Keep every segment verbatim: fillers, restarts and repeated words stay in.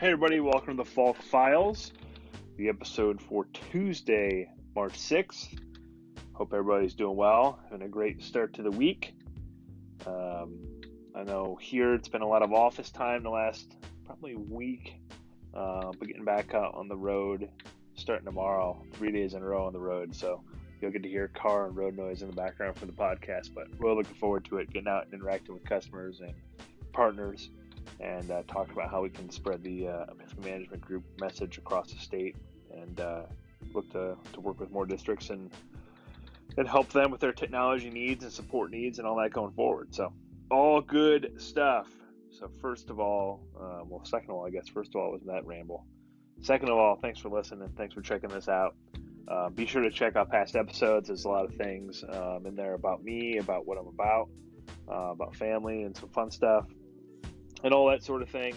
Hey everybody, welcome to the Falk Files, the episode for Tuesday, March sixth. Hope everybody's doing well, having a great start to the week. Um, I know here it's been a lot of office time the last probably week, uh, but getting back out on the road, starting tomorrow, three days in a row on the road, so you'll get to hear car and road noise in the background for the podcast, but we're looking forward to it, getting out and interacting with customers and partners. And uh, talked about how we can spread the uh, Epiphany Management Group message across the state, and uh, look to, to work with more districts and and help them with their technology needs and support needs and all that going forward. So all good stuff. So first of all, uh, well, second of all, I guess first of all was that ramble. Second of all, thanks for listening. Thanks for checking this out. Uh, be sure to check out past episodes. There's a lot of things um, in there about me, about what I'm about, uh, about family, and some fun stuff. And all that sort of thing.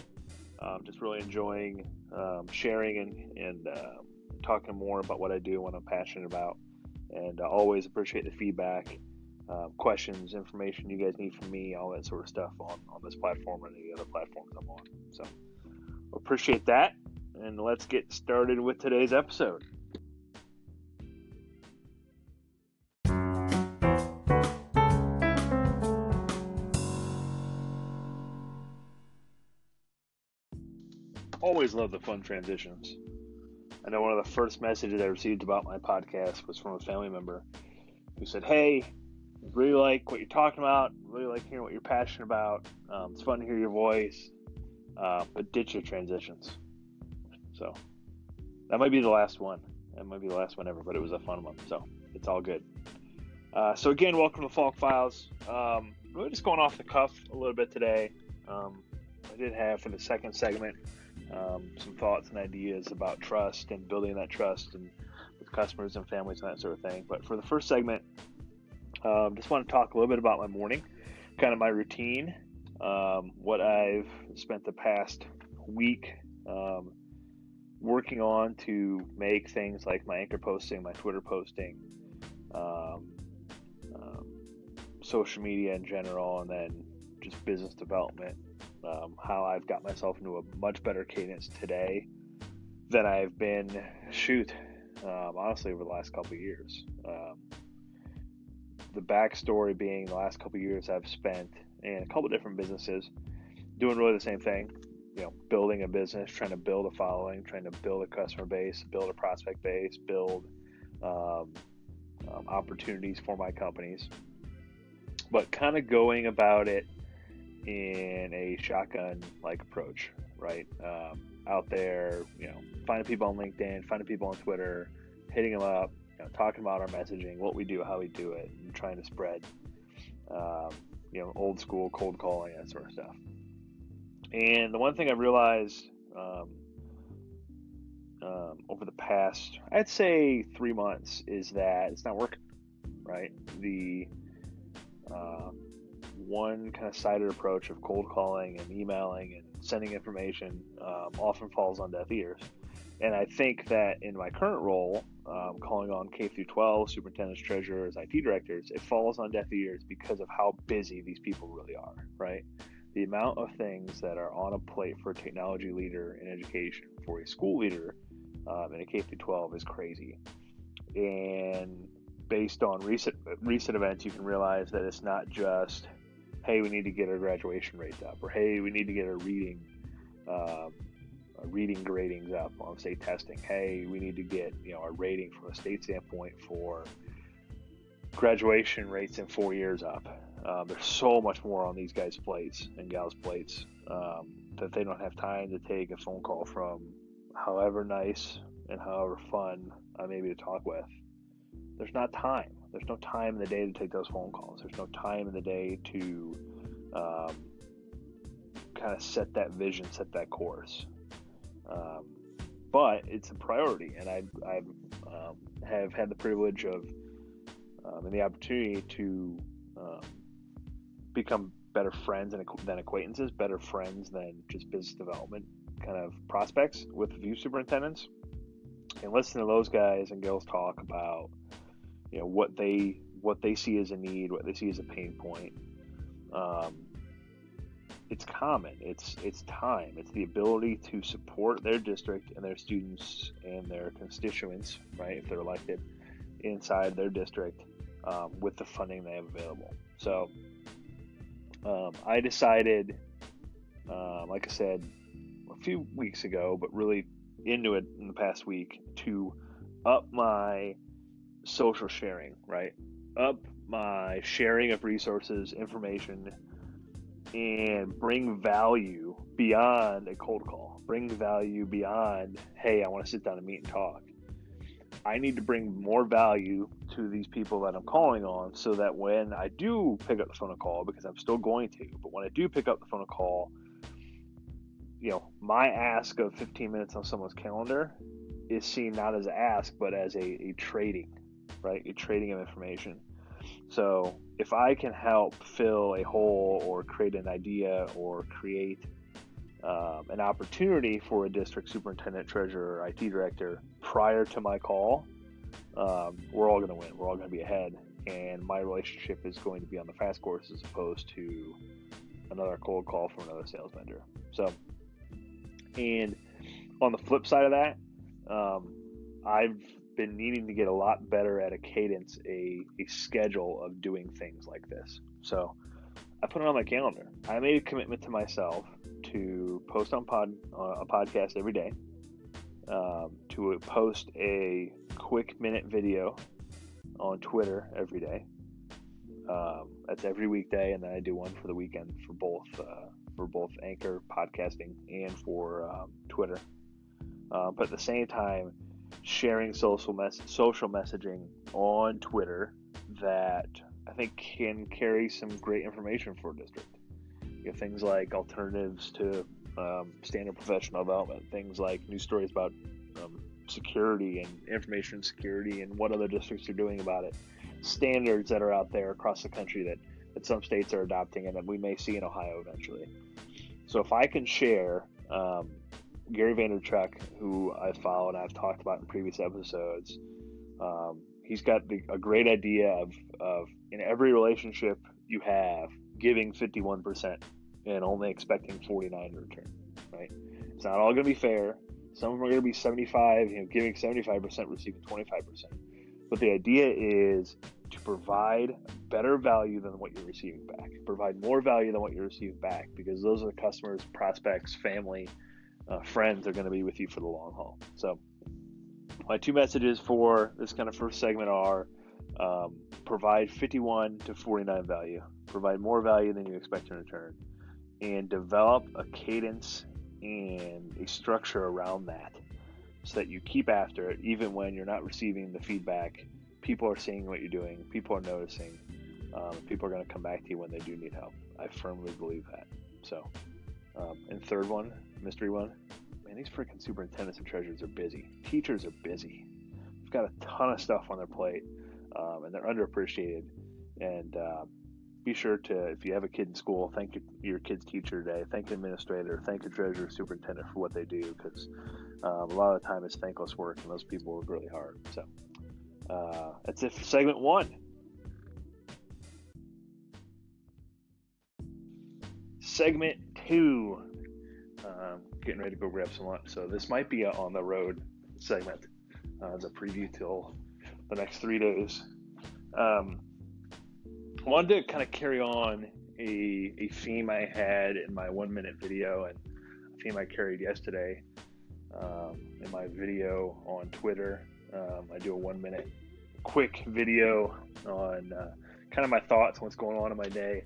Um, just really enjoying um, sharing and, and uh, talking more about what I do, what I'm passionate about. And I always appreciate the feedback, uh, questions, information you guys need from me, all that sort of stuff on, on this platform and the other platforms I'm on. So appreciate that. And let's get started with today's episode. Always love the fun transitions. I know one of the first messages I received about my podcast was from a family member who said, "Hey, really like what you're talking about, really like hearing what you're passionate about. Um, it's fun to hear your voice, uh, but ditch your transitions." So that might be the last one. That might be the last one ever, but it was a fun one. So it's all good. Uh, so again, welcome to the Falk Files. Um, really just going off the cuff a little bit today. Um, I did have for the second segment um, some thoughts and ideas about trust and building that trust and with customers and families and that sort of thing. But for the first segment, um, just want to talk a little bit about my morning, kind of my routine, um, what I've spent the past week um, working on to make things like my anchor posting, my Twitter posting, um, um, social media in general, and then just business development. Um, how I've got myself into a much better cadence today than I've been, shoot, um, honestly, over the last couple of years. Um, the backstory being the last couple of years I've spent in a couple of different businesses doing really the same thing, you know, building a business, trying to build a following, trying to build a customer base, build a prospect base, build um, um, opportunities for my companies, but kind of going about it in a shotgun-like approach, right? Um, out there, you know, finding people on LinkedIn, finding people on Twitter, hitting them up, you know, talking about our messaging, what we do, how we do it, and trying to spread, um, you know, old school cold calling, that sort of stuff. And the one thing I realized um, um, over the past, I'd say three months, is that it's not working, right? The uh, one kind of sided approach of cold calling and emailing and sending information um, often falls on deaf ears. And I think that in my current role, um, calling on K through twelve, superintendents, treasurers, I T directors, it falls on deaf ears because of how busy these people really are, right? The amount of things that are on a plate for a technology leader in education, for a school leader um, in a K through twelve is crazy. And based on recent, recent events, you can realize that it's not just, hey, we need to get our graduation rates up, or hey, we need to get our reading uh, our reading gradings up on state testing. Hey, we need to get, you know, our rating from a state standpoint for graduation rates in four years up. Uh, there's so much more on these guys' plates and gals' plates um, that they don't have time to take a phone call from, however nice and however fun I may be to talk with. There's not time. There's no time in the day to take those phone calls. There's no time in the day to um, kind of set that vision, set that course. Um, but it's a priority, and I, I um, have had the privilege of um, and the opportunity to um, become better friends than acquaintances, better friends than just business development kind of prospects with a few superintendents, and listen to those guys and girls talk about, you know, what they what they see as a need, what they see as a pain point, um, it's common. It's it's time. It's the ability to support their district and their students and their constituents, right, if they're elected, inside their district um, with the funding they have available. So um, I decided, uh, like I said, a few weeks ago, but really into it in the past week, to up my social sharing, right? Up my sharing of resources, information, and bring value beyond a cold call. Bring value beyond, hey, I want to sit down and meet and talk. I need to bring more value to these people that I'm calling on, so that when I do pick up the phone and call, because I'm still going to, but when I do pick up the phone and call, you know, my ask of fifteen minutes on someone's calendar is seen not as an ask, but as a, a trading, right? A trading of information. So if I can help fill a hole or create an idea or create um, an opportunity for a district superintendent, treasurer, I T director prior to my call, um, we're all going to win. We're all going to be ahead. And my relationship is going to be on the fast course as opposed to another cold call from another sales vendor. So, and on the flip side of that, um, I've been needing to get a lot better at a cadence, a, a schedule of doing things like this. So I put it on my calendar. I made a commitment to myself to post on pod uh, a podcast every day, um, to post a quick minute video on Twitter every day. Um, that's every weekday, and then I do one for the weekend for both uh, for both Anchor podcasting and for um, Twitter. Uh, but at the same time, sharing social mess- social messaging on Twitter that I think can carry some great information for a district. You know, things like alternatives to um, standard professional development, things like news stories about um, security and information security and what other districts are doing about it, standards that are out there across the country that, that some states are adopting and that we may see in Ohio eventually. So if I can share... Um, Gary Vaynerchuk, who I follow and I've talked about in previous episodes, um, he's got the, a great idea of, of in every relationship you have, giving fifty-one percent and only expecting forty-nine in return, right? It's not all going to be fair. Some of them are going to be seventy-five, you know, giving seventy-five percent, receiving twenty-five percent. But the idea is to provide better value than what you're receiving back. Provide more value than what you're receiving back, because those are the customers, prospects, family, Uh, friends are going to be with you for the long haul. So my two messages for this kind of first segment are um, provide fifty-one to forty-nine value, provide more value than you expect in return, and develop a cadence and a structure around that so that you keep after it even when you're not receiving the feedback. People are seeing what you're doing. People are noticing. Um, people are going to come back to you when they do need help. I firmly believe that. So Um, and third one, mystery one, man, these freaking superintendents and treasurers are busy. Teachers are busy. They've got a ton of stuff on their plate, um, and they're underappreciated. And uh, be sure to, if you have a kid in school, thank your, your kid's teacher today. Thank the administrator. Thank the treasurer, superintendent for what they do, because um, a lot of the time it's thankless work, and those people work really hard. So uh, that's it for segment one. Segment two, um, getting ready to go grab some lunch. So this might be a on the road segment uh, as a preview till the next three days. Um, I wanted to kind of carry on a, a theme I had in my one minute video, and a theme I carried yesterday um, in my video on Twitter. Um, I do a one minute quick video on uh, kind of my thoughts on what's going on in my day.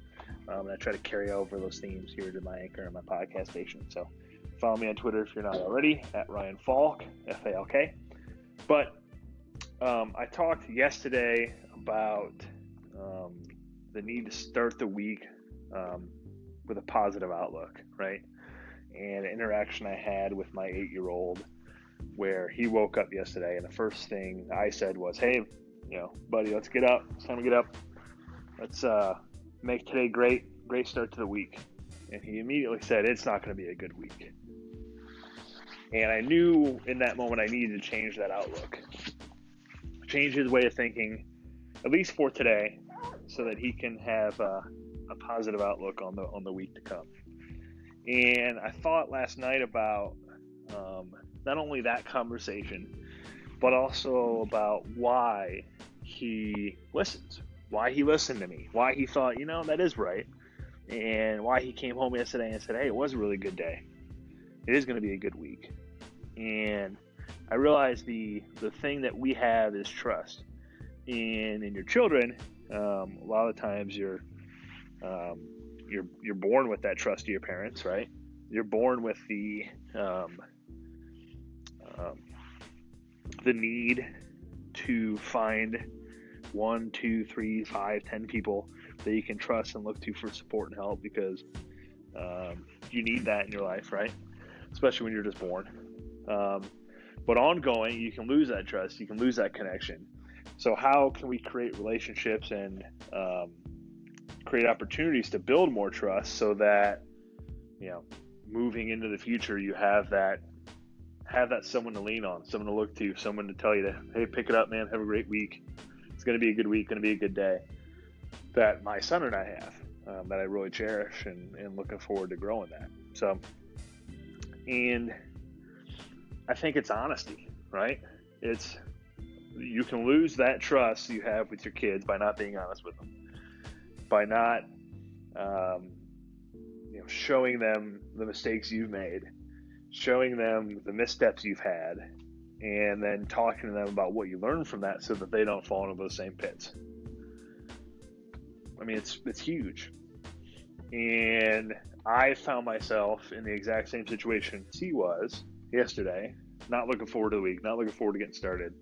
Um, and I try to carry over those themes here to my Anchor and my podcast station. So follow me on Twitter if you're not already, at Ryan Falk, F A L K. But um, I talked yesterday about um, the need to start the week um, with a positive outlook, right? And an interaction I had with my eight-year-old where he woke up yesterday, and the first thing I said was, hey, you know, buddy, let's get up. It's time to get up. Let's... uh make today great, great start to the week. And he immediately said, it's not going to be a good week. And I knew in that moment I needed to change that outlook. Change his way of thinking, at least for today, so that he can have a, a positive outlook on the on the week to come. And I thought last night about um, not only that conversation, but also about why he listens, why he listened to me, why he thought, you know, that is right, and why he came home yesterday and said, hey, it was a really good day. It is going to be a good week. And I realized the, the thing that we have is trust. And in your children, um, a lot of times you're, um, you're, you're born with that trust to your parents, right? You're born with the, um, um, the need to find one, two, three, five, ten people that you can trust and look to for support and help, because, um, you need that in your life, right? Especially when you're just born. Um, but ongoing, you can lose that trust. You can lose that connection. So how can we create relationships and um, create opportunities to build more trust, so that, you know, moving into the future, you have that have that someone to lean on, someone to look to, someone to tell you to, hey, pick it up, man, have a great week. It's going to be a good week, going to be a good day, that my son and I have, um, that I really cherish and, and looking forward to growing that. So, and I think it's honesty, right? It's, you can lose that trust you have with your kids by not being honest with them, by not, um, you know, showing them the mistakes you've made, showing them the missteps you've had, and then talking to them about what you learned from that, so that they don't fall into those same pits. I mean, it's, it's huge. And I found myself in the exact same situation she was yesterday, not looking forward to the week, not looking forward to getting started.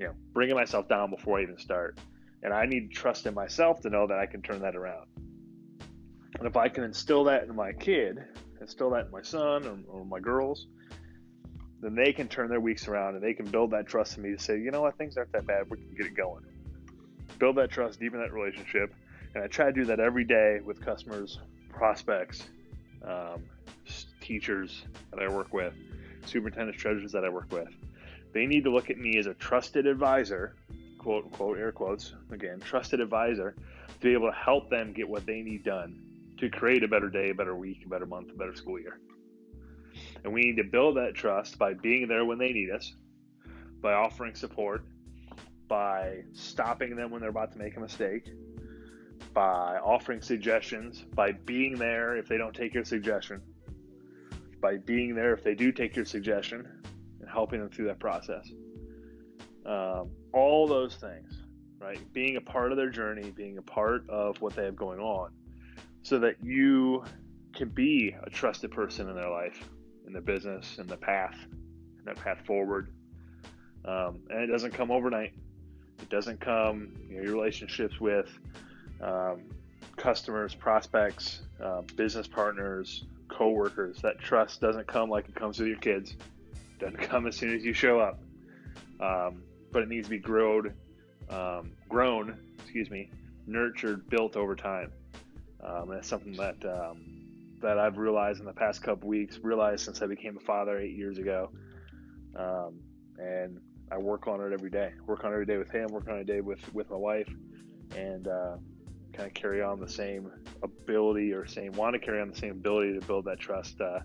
You know, bringing myself down before I even start. And I need trust in myself to know that I can turn that around. And if I can instill that in my kid, instill that in my son or, or my girls, then they can turn their weeks around and they can build that trust in me to say, you know what, things aren't that bad. We can get it going. Build that trust, deepen that relationship. And I try to do that every day with customers, prospects, um, teachers that I work with, superintendents, treasurers that I work with. They need to look at me as a trusted advisor, quote, unquote, air quotes, again, trusted advisor, to be able to help them get what they need done to create a better day, a better week, a better month, a better school year. And we need to build that trust by being there when they need us, by offering support, by stopping them when they're about to make a mistake, by offering suggestions, by being there if they don't take your suggestion, by being there if they do take your suggestion, and helping them through that process. Um, all those things, right? Being a part of their journey, being a part of what they have going on, so that you can be a trusted person in their life, in their business, in the path, in that path forward. Um, and it doesn't come overnight. It doesn't come, you know, your relationships with um, customers, prospects, uh, business partners, coworkers. That trust doesn't come like it comes with your kids. Doesn't come as soon as you show up, um, but it needs to be grown, um, grown, excuse me, nurtured, built over time. Um, and it's something that um, that I've realized in the past couple weeks. Realized since I became a father eight years ago, um, and I work on it every day. Work on it every day with him. Work on it every day with with my wife, and uh, kind of carry on the same ability or same want to carry on the same ability to build that trust uh,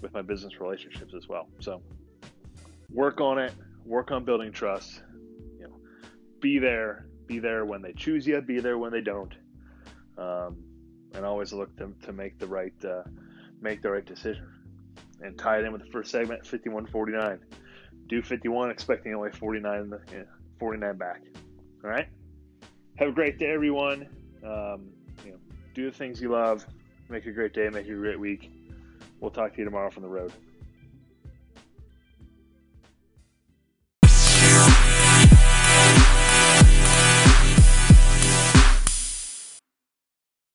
with my business relationships as well. So. Work on it. Work on building trust. You know, be there. Be there when they choose you. Be there when they don't. Um, and always look to to make the right uh, make the right decision. And tie it in with the first segment, fifty-one forty-nine. Do fifty-one, expecting only forty-nine in the, yeah, forty-nine back. All right. Have a great day, everyone. Um, you know, do the things you love. Make a great day. Make a great week. We'll talk to you tomorrow from the road.